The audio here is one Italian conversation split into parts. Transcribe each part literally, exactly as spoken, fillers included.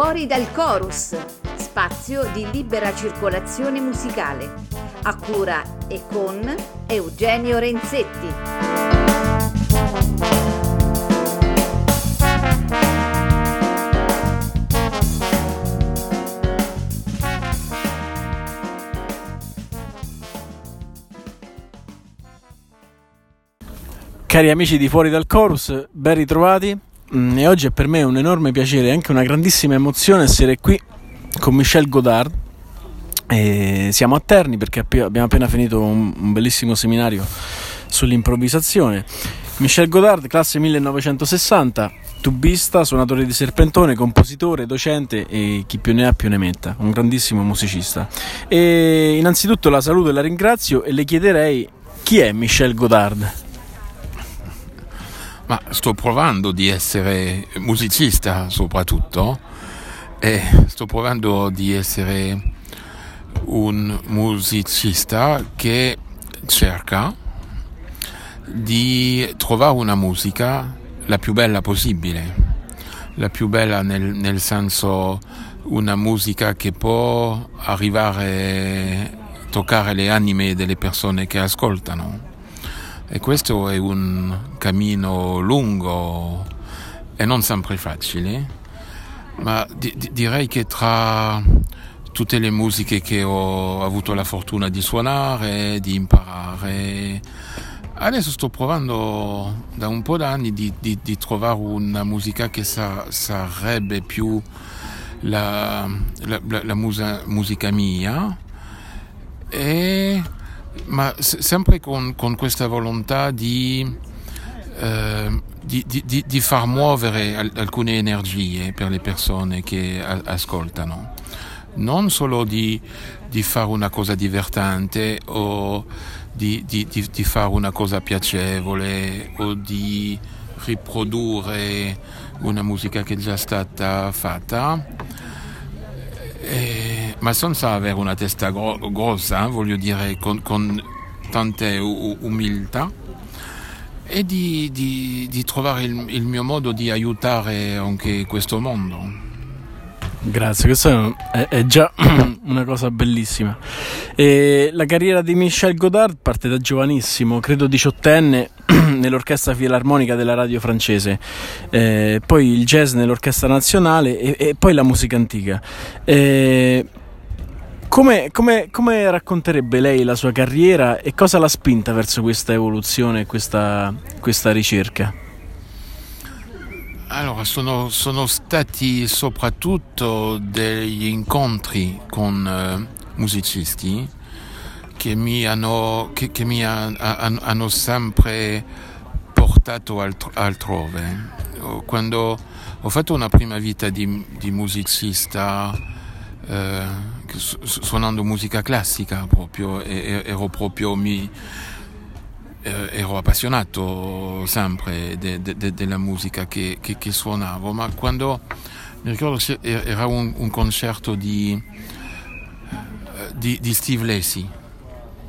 Fuori dal Chorus, spazio di libera circolazione musicale, a cura e con Eugenio Renzetti. Cari amici di Fuori dal Chorus, ben ritrovati, e oggi è per me un enorme piacere e anche una grandissima emozione essere qui con Michel Godard. E siamo a Terni perché abbiamo appena finito un bellissimo seminario sull'improvvisazione. Michel Godard, classe millenovecentosessanta, tubista, suonatore di serpentone, compositore, docente e chi più ne ha più ne metta, un grandissimo musicista. E innanzitutto la saluto e la ringrazio e le chiederei chi è Michel Godard? Ma sto provando di essere musicista soprattutto e sto provando di essere un musicista che cerca di trovare una musica la più bella possibile, la più bella nel, nel senso una musica che può arrivare a toccare le anime delle persone che ascoltano. E questo è un cammino lungo e non sempre facile, ma di- di- direi che tra tutte le musiche che ho avuto la fortuna di suonare, di imparare, adesso sto provando da un po' d'anni di, di, di trovare una musica che sa- sarebbe più la, la, la, la musa- musica mia, e ma sempre con, con questa volontà di, eh, di, di, di far muovere al, alcune energie per le persone che a, ascoltano, non solo di, di fare una cosa divertente o di, di, di, di fare una cosa piacevole o di riprodurre una musica che è già stata fatta, e ma senza avere una testa gro- grossa, eh, voglio dire, con, con tanta u- umiltà e di, di, di trovare il, il mio modo di aiutare anche questo mondo. Grazie, questa è, è già una cosa bellissima. E la carriera di Michel Godard parte da giovanissimo, credo diciottenne, nell'orchestra filarmonica della radio francese, eh, poi il jazz nell'orchestra nazionale e, e poi la musica antica. Eh, Come, come, come racconterebbe lei la sua carriera e cosa l'ha spinta verso questa evoluzione, questa, questa ricerca? Allora, sono, sono stati soprattutto degli incontri con uh, musicisti che mi hanno, che, che mi ha, ha, hanno sempre portato altro, altrove. Quando ho fatto una prima vita di, di musicista, uh, suonando musica classica proprio, ero proprio mi ero appassionato sempre de, de, de, della musica che, che, che suonavo, ma quando mi ricordo era un, un concerto di, di, di Steve Lacy,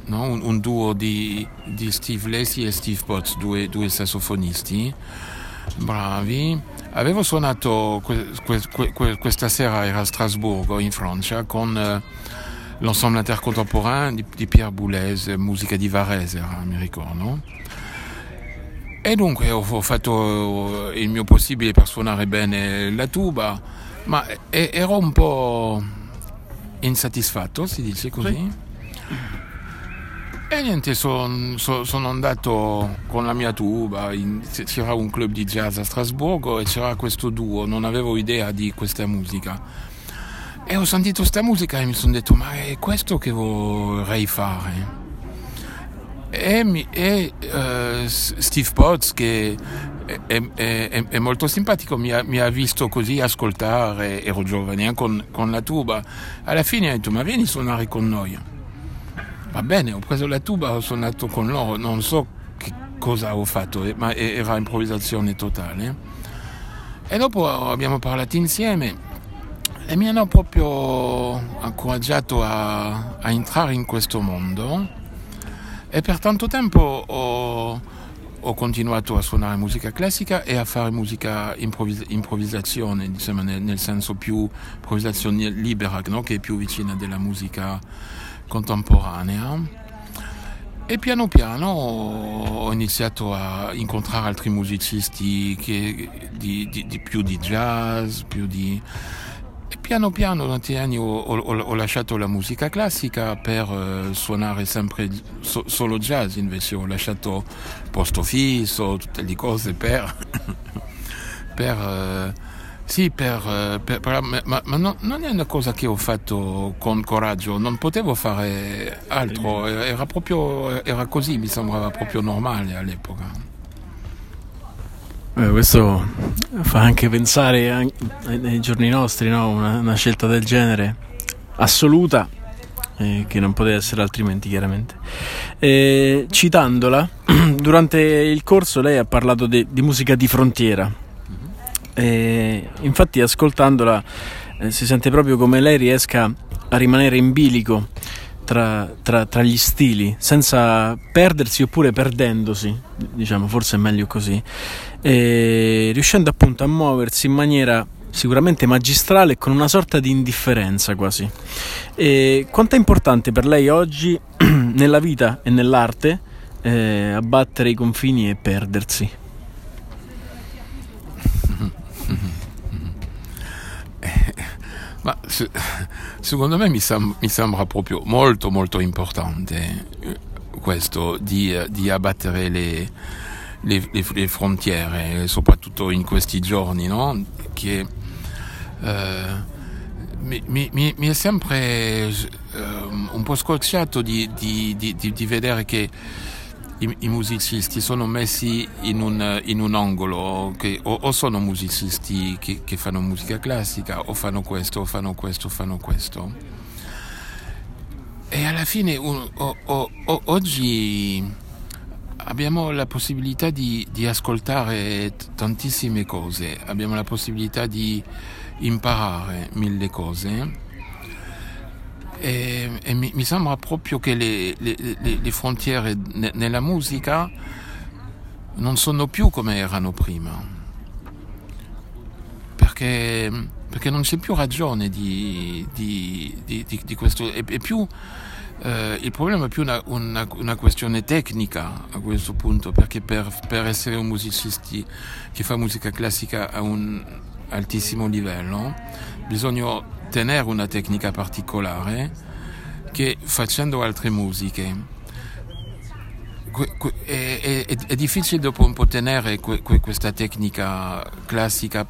no? un, un duo di, di Steve Lacy e Steve Potts, due, due sassofonisti bravi. Avevo suonato que, que, que, questa sera, era a Strasburgo in Francia, con eh, l'ensemble intercontemporain di, di Pierre Boulez, musica di Varese, mi ricordo. E dunque ho, ho fatto il mio possibile per suonare bene la tuba, ma e, ero un po' insoddisfatto, si dice così. Sì. E niente, sono son, son andato con la mia tuba, in, c'era un club di jazz a Strasburgo e c'era questo duo, non avevo idea di questa musica. E ho sentito questa musica e mi sono detto, ma è questo che vorrei fare. E, mi, e uh, Steve Potts, che è, è, è molto simpatico, mi ha, mi ha visto così ascoltare, ero giovane, con, con la tuba. Alla fine ha detto, ma vieni a suonare con noi. Va bene, ho preso la tuba, ho suonato con loro, non so che cosa ho fatto, ma era improvvisazione totale. E dopo abbiamo parlato insieme e mi hanno proprio incoraggiato a, a entrare in questo mondo. E per tanto tempo ho, ho continuato a suonare musica classica e a fare musica improvvis- improvvisazione, diciamo, nel, nel senso più improvvisazione libera, no? Che è più vicina della musica contemporanea. E piano piano ho iniziato a incontrare altri musicisti che di, di, di più di jazz, più di... E piano piano durante gli anni ho, ho, ho lasciato la musica classica per eh, suonare sempre so, solo jazz, invece ho lasciato posto fisso, tutte le cose per... per eh, Sì, per, per, per, ma, ma non, non è una cosa che ho fatto con coraggio, non potevo fare altro, era proprio era così, mi sembrava proprio normale all'epoca. Eh, questo fa anche pensare anche ai giorni nostri, no? Una, una scelta del genere assoluta, eh, che non poteva essere altrimenti, chiaramente. Eh, citandola, durante il corso lei ha parlato de, di musica di frontiera. E infatti ascoltandola eh, si sente proprio come lei riesca a rimanere in bilico tra, tra, tra gli stili, senza perdersi oppure perdendosi, diciamo, forse è meglio così, e riuscendo appunto a muoversi in maniera sicuramente magistrale, con una sorta di indifferenza quasi. E quanto è importante per lei oggi nella vita e nell'arte eh, abbattere i confini e perdersi? Ma secondo me mi, sem- mi sembra proprio molto molto importante questo di, di abbattere le, le, le, le frontiere, soprattutto in questi giorni, no? Che eh, mi, mi, mi è sempre eh, un po' scocciato di, di, di, di vedere che I, i musicisti sono messi in un, in un angolo, che o, o sono musicisti che, che fanno musica classica, o fanno questo, o fanno questo, o fanno questo. E alla fine un, o, o, o, oggi abbiamo la possibilità di, di ascoltare t- tantissime cose, abbiamo la possibilità di imparare mille cose. E, e mi, mi sembra proprio che le, le, le, le frontiere ne, nella musica non sono più come erano prima, perché, perché non c'è più ragione di, di, di, di, di questo. È, è più, eh, il problema è più una, una, una questione tecnica a questo punto, perché per, per essere un musicista che fa musica classica a un altissimo livello bisogna tenere una tecnica particolare che facendo altre musiche è, è, è difficile dopo un po' tenere que, que questa tecnica classica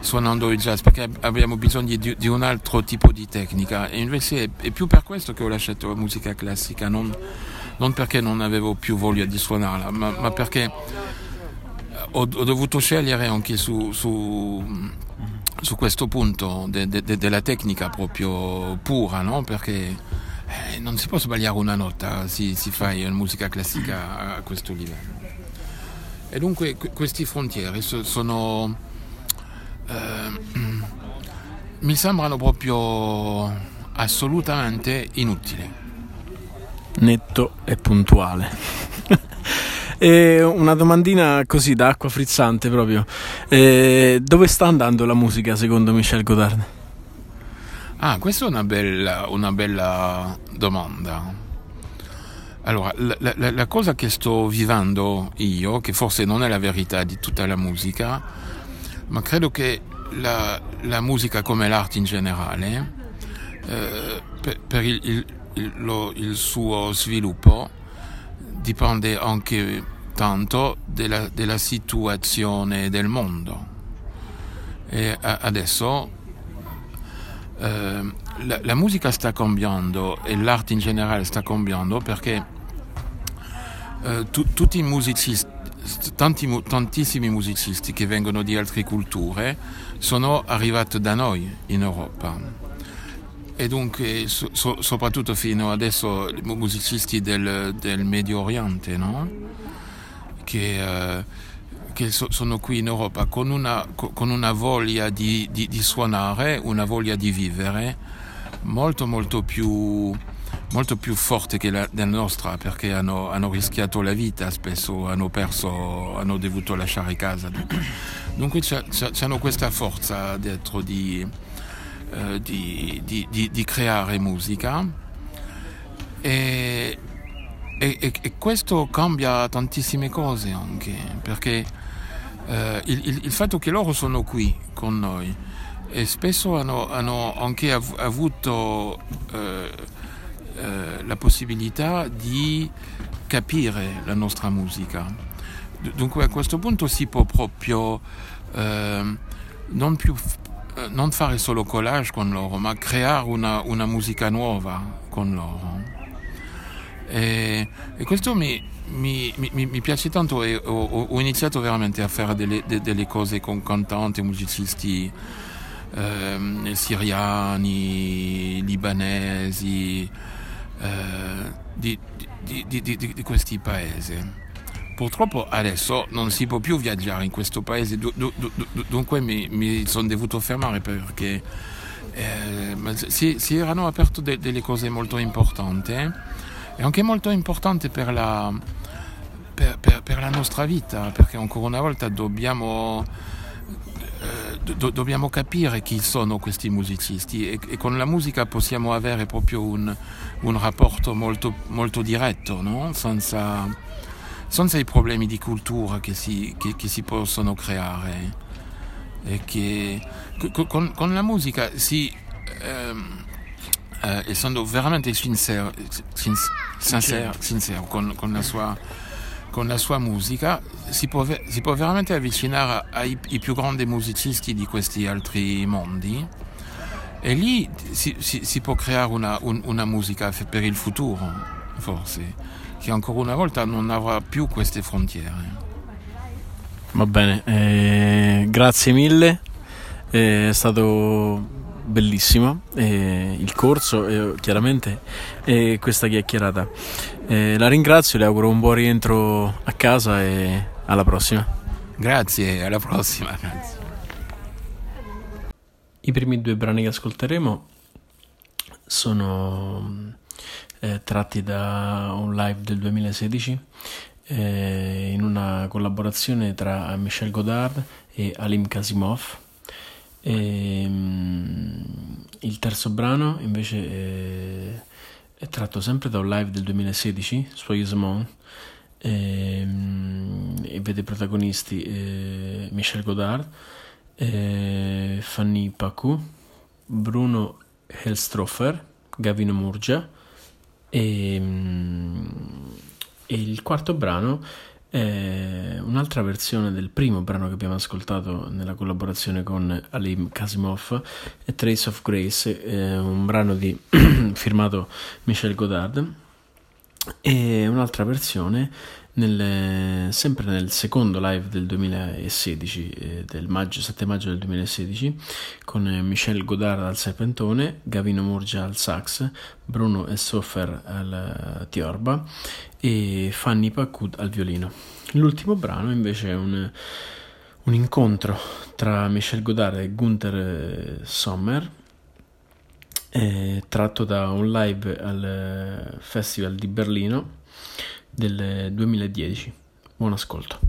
suonando il jazz, perché abbiamo bisogno di, di un altro tipo di tecnica, e invece è, è più per questo che ho lasciato la musica classica, non, non perché non avevo più voglia di suonarla, ma, ma perché ho, ho dovuto scegliere anche su, su su questo punto de, de, de, della tecnica proprio pura, no? Perché eh, non si può sbagliare una nota se si, si fa musica classica a questo livello. E dunque que, questi frontiere so, sono eh, mi sembrano proprio assolutamente inutili. Netto e puntuale. E una domandina così da acqua frizzante proprio, e dove sta andando la musica secondo Michel Godard? Ah, questa è una bella, una bella domanda. Allora, la, la, la cosa che sto vivendo io, che forse non è la verità di tutta la musica, ma credo che la, la musica come l'arte in generale eh, per, per il, il, il, lo, il suo sviluppo dipende anche tanto della, della situazione del mondo. E adesso eh, la, la musica sta cambiando e l'arte in generale sta cambiando, perché eh, tu, tutti i musicisti, tanti, tantissimi musicisti che vengono di altre culture sono arrivati da noi in Europa. E dunque, so, so, soprattutto fino adesso, i musicisti del, del Medio Oriente, no? Che, eh, che so, sono qui in Europa con una, con una voglia di, di, di suonare, una voglia di vivere molto molto più molto più forte che la della nostra, perché hanno, hanno rischiato la vita, spesso hanno perso, hanno dovuto lasciare casa. Dunque, dunque c'ha, c'ha, c'hanno questa forza dentro di, eh, di, di, di, di creare musica, e, e, e questo cambia tantissime cose anche, perché eh, il, il, il fatto che loro sono qui con noi e spesso hanno, hanno anche av- avuto eh, eh, la possibilità di capire la nostra musica. D- dunque a questo punto si può proprio eh, non, più f- non fare solo collage con loro, ma creare una, una musica nuova con loro. E, e questo mi, mi, mi, mi piace tanto, e ho, ho iniziato veramente a fare delle, de, delle cose con cantanti, musicisti Eh, siriani, libanesi, eh, di, di, di, di, di questi paesi. Purtroppo adesso non si può più viaggiare in questo paese, du, du, du, dunque mi, mi sono dovuto fermare, perché eh, si, si erano aperte de, delle cose molto importanti, e anche molto importanti per la, per, per, per la nostra vita, perché ancora una volta dobbiamo Do- dobbiamo capire chi sono questi musicisti, e, e con la musica possiamo avere proprio un, un rapporto molto, molto diretto, no? senza, senza i problemi di cultura che si, che, che si possono creare, e che con, con la musica si ehm, eh, essendo veramente sincero, sincero, sincero con, con la sua con la sua musica si può, si può veramente avvicinare ai, ai più grandi musicisti di questi altri mondi, e lì si, si, si può creare una, un, una musica per il futuro, forse, che ancora una volta non avrà più queste frontiere. Va bene, eh, grazie mille, eh, è stato bellissimo eh, il corso eh, chiaramente e eh, questa chiacchierata. Eh, la ringrazio, le auguro un buon rientro a casa e alla prossima. Grazie, alla prossima. Grazie. I primi due brani che ascolteremo sono eh, tratti da un live del duemilasedici eh, in una collaborazione tra Michel Godard e Alim Kasimov. E il terzo brano invece è, è tratto sempre da un live del duemilasedici su Ismoun, e, e vede protagonisti eh, Michel Godard, eh, Fanny Paccoud, Bruno Helstroffer, Gavino Murgia, e, e il quarto brano è un'altra versione del primo brano che abbiamo ascoltato nella collaborazione con Alim Kasimov, è Trace of Grace, è un brano di firmato Michel Godard, e un'altra versione nel, sempre nel secondo live del duemilasedici, del maggio, sette maggio del duemilasedici, con Michel Godard al serpentone, Gavino Murgia al sax, Bruno Helstroffer al tiorba e Fanny Paccoud al violino. L'ultimo brano invece è un, un incontro tra Michel Godard e Gunther Sommer, eh, tratto da un live al Festival di Berlino del duemiladieci. Buon ascolto.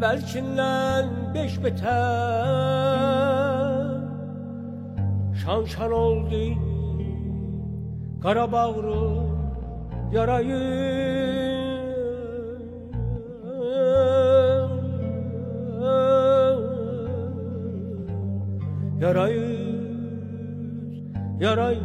Belçinden beş beter şanşan oldu Karabağrı yarayı yarayı yarayı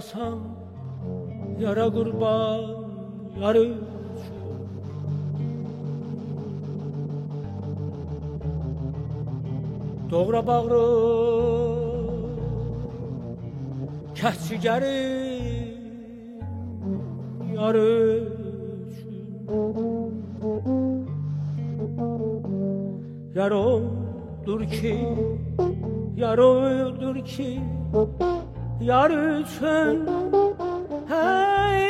Basam yara kurban yarı doğra bağrı keçi geri yarı yarı dur ki yarı dur ki yar üçün hey,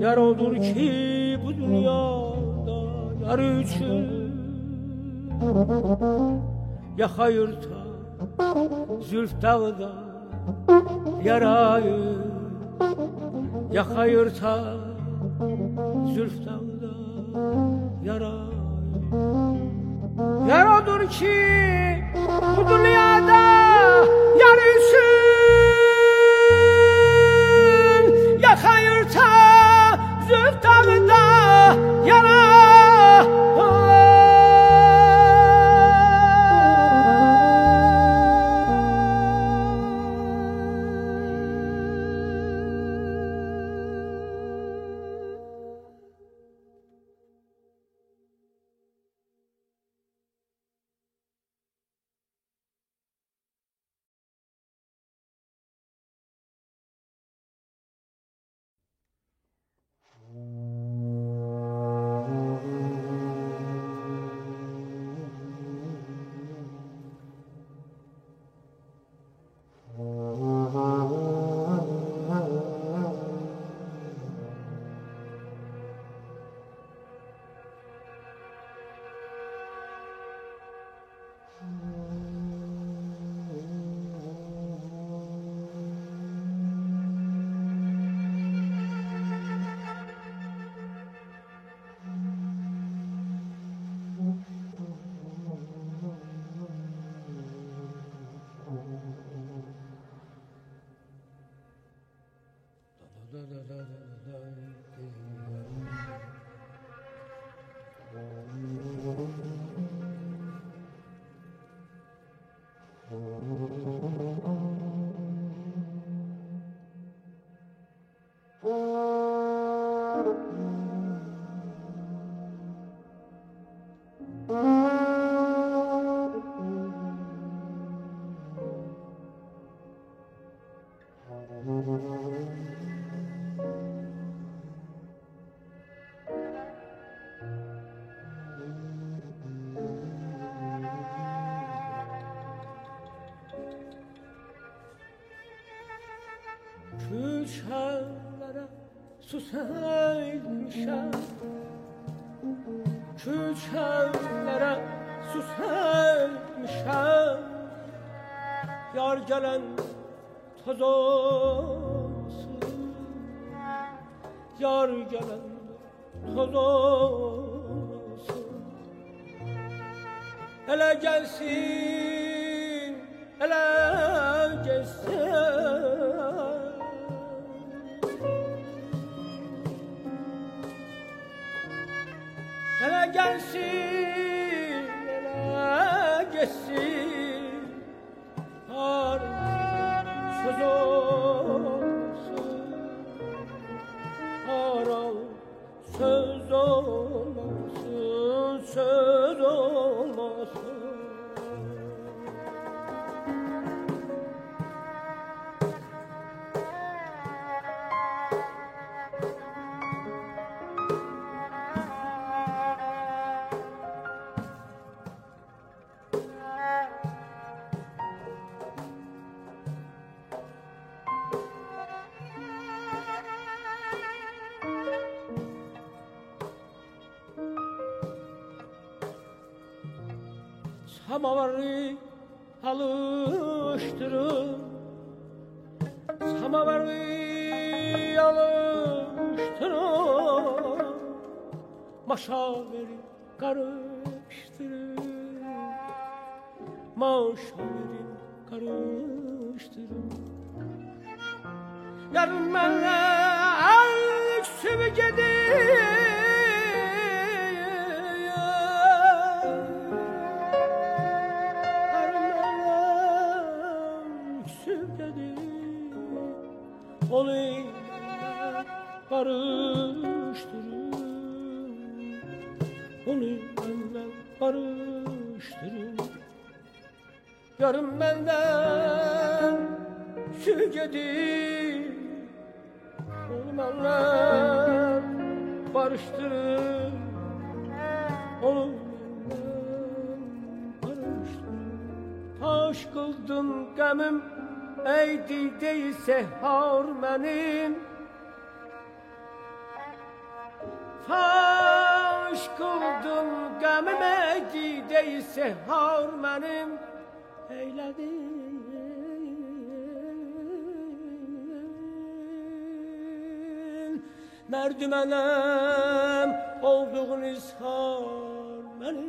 yar odur ki bu dünyada yar üçün ya hayırta zülf dağda yarayı ya hayırta zülf dağda یارا یارا دورچی خودلیادا یاریشین یا خیرتا زفتامدا یارا susaymışam Küçenlere susaymışam Yar gelen toz olsun Yar gelen toz olsun Ele gelsin, ele gelsin Ele gelsin, ele geçsin, arsız olsun, aral söz olmasın, söz olmasın. Samavarı alıştırın, samavarı alıştırın, maşaveri karıştırın, maşaveri karıştırın. Yarın benle el sübgedin. Olayım barıştırın, olayım benden barıştırın. Yarın benden sügedin, olayım benden barıştırın, olayım benden barıştırın. Taş kıldın gemim. Ey dilde ise har benim Taş kıldım gemim Ey dilde ise har benim Eyledim Merdümenem سابق نثار منی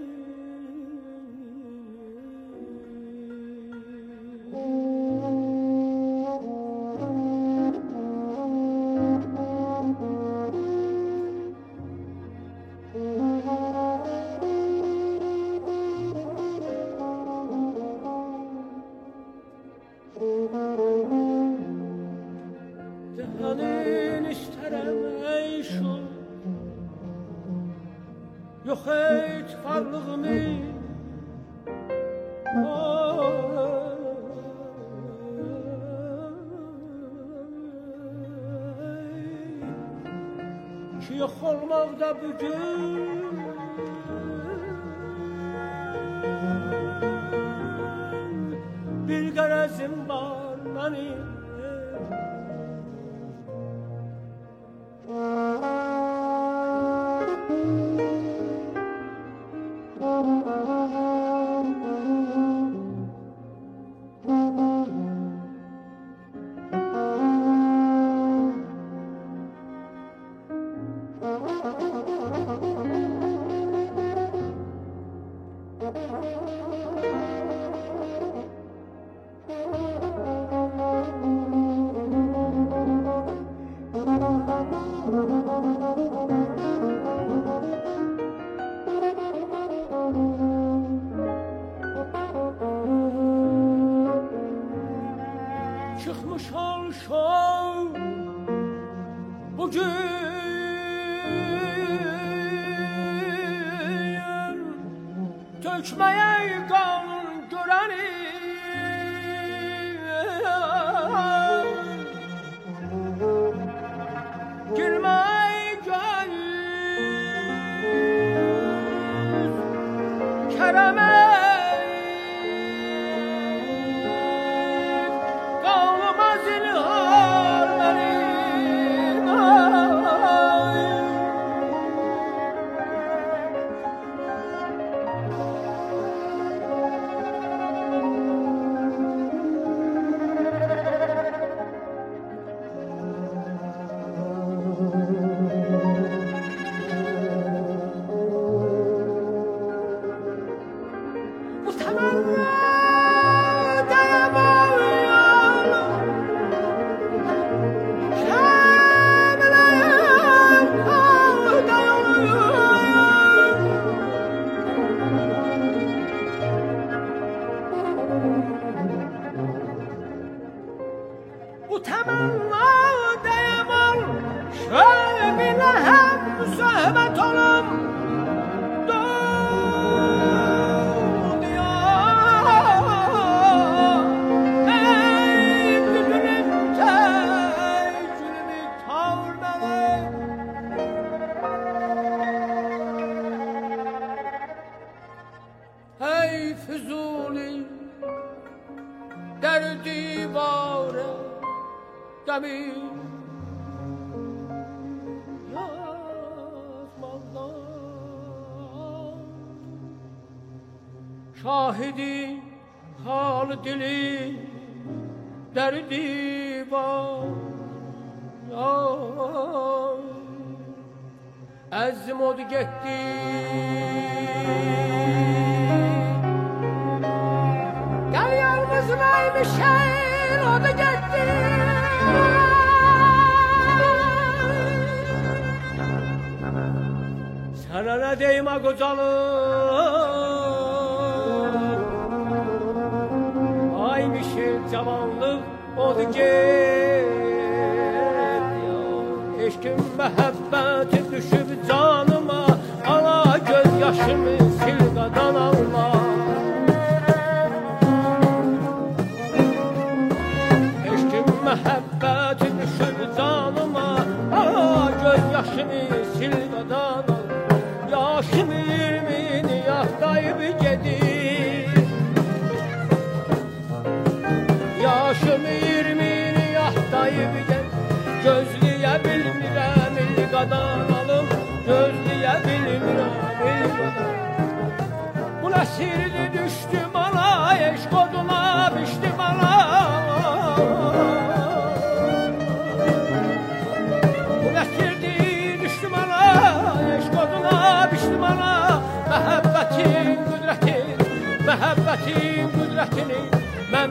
gözlüyə bilmirəm il qadan alım.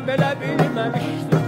belə bilməmişdim.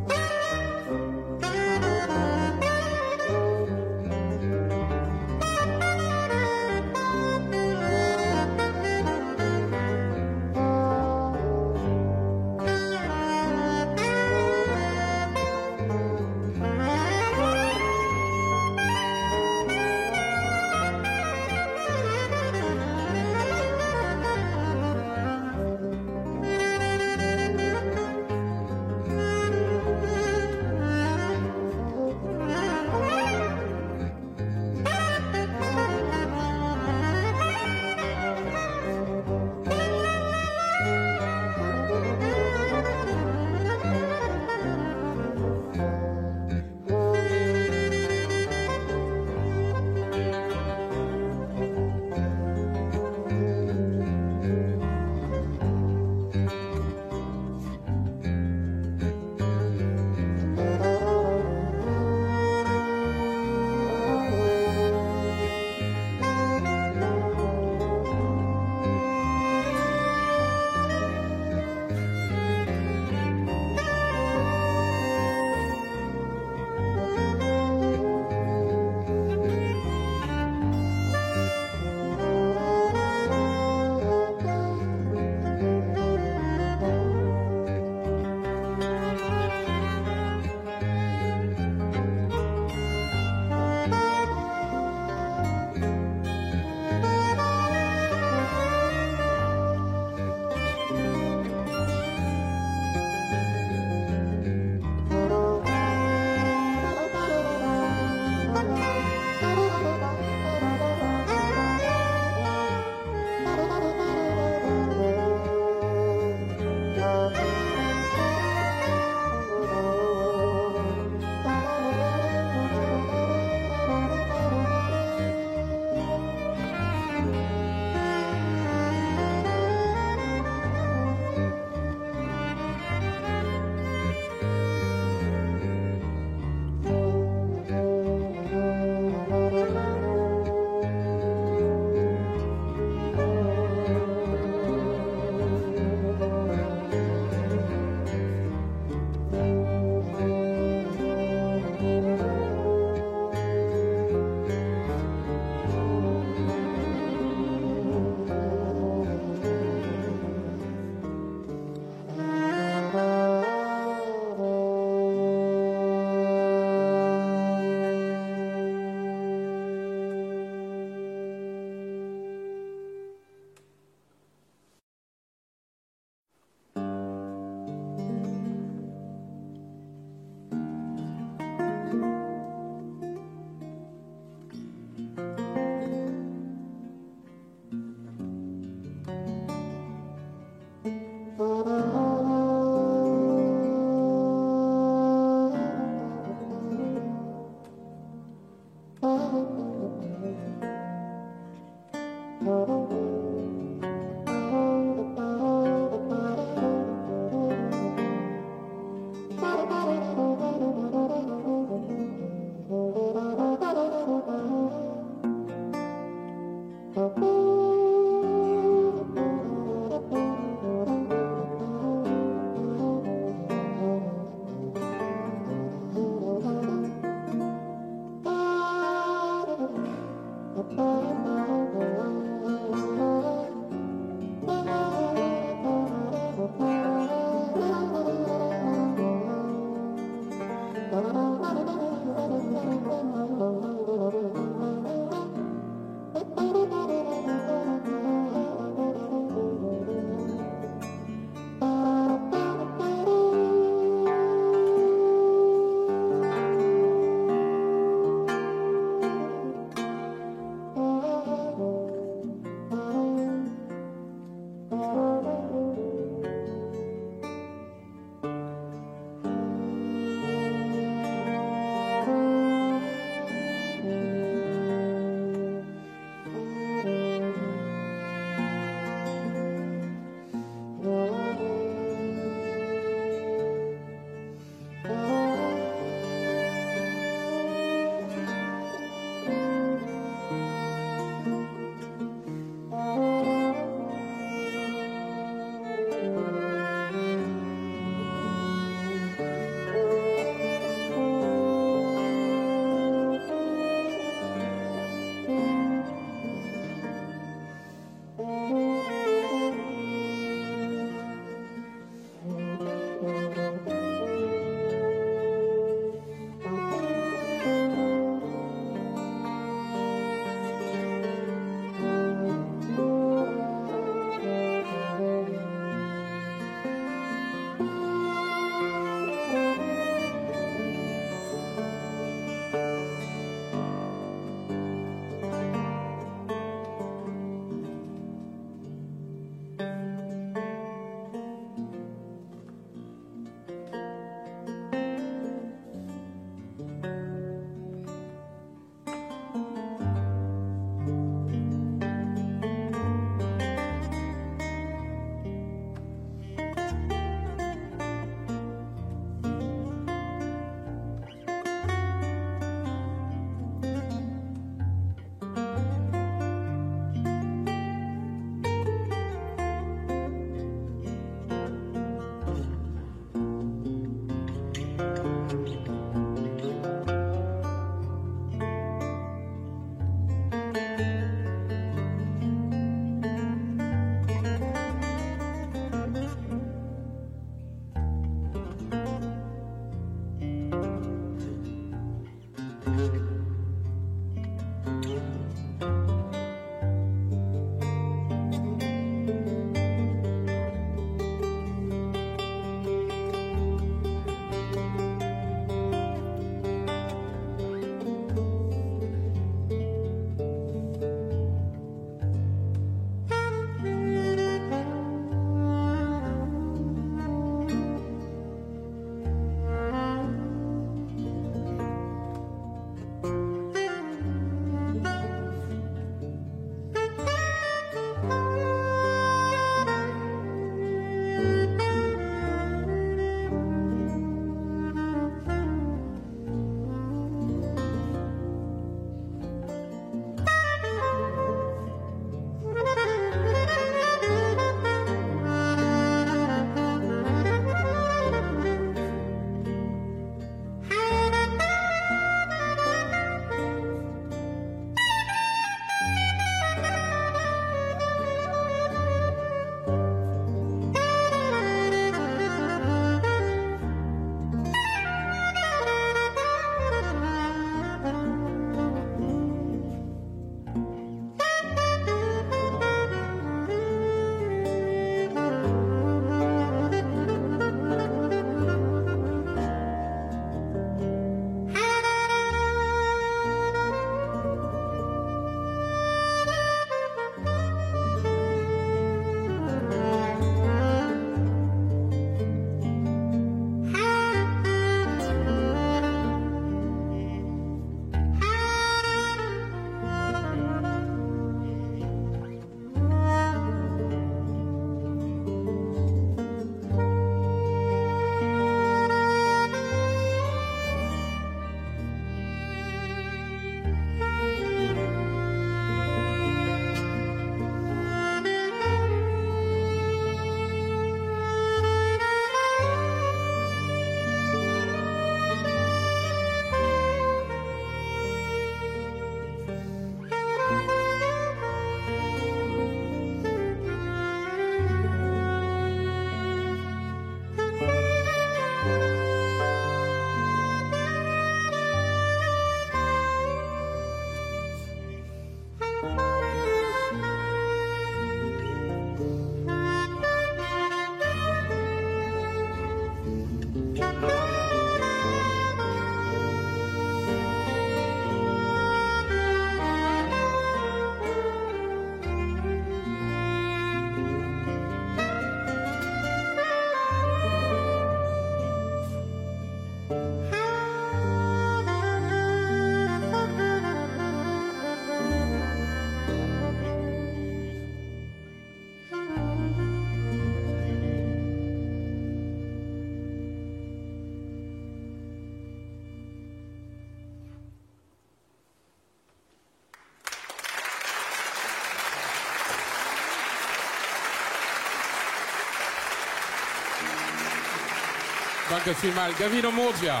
Danke vielmals. Gavino Murgia.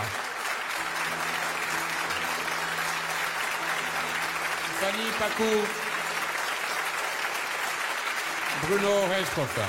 Fanny Paccoud. Bruno Helstroffer.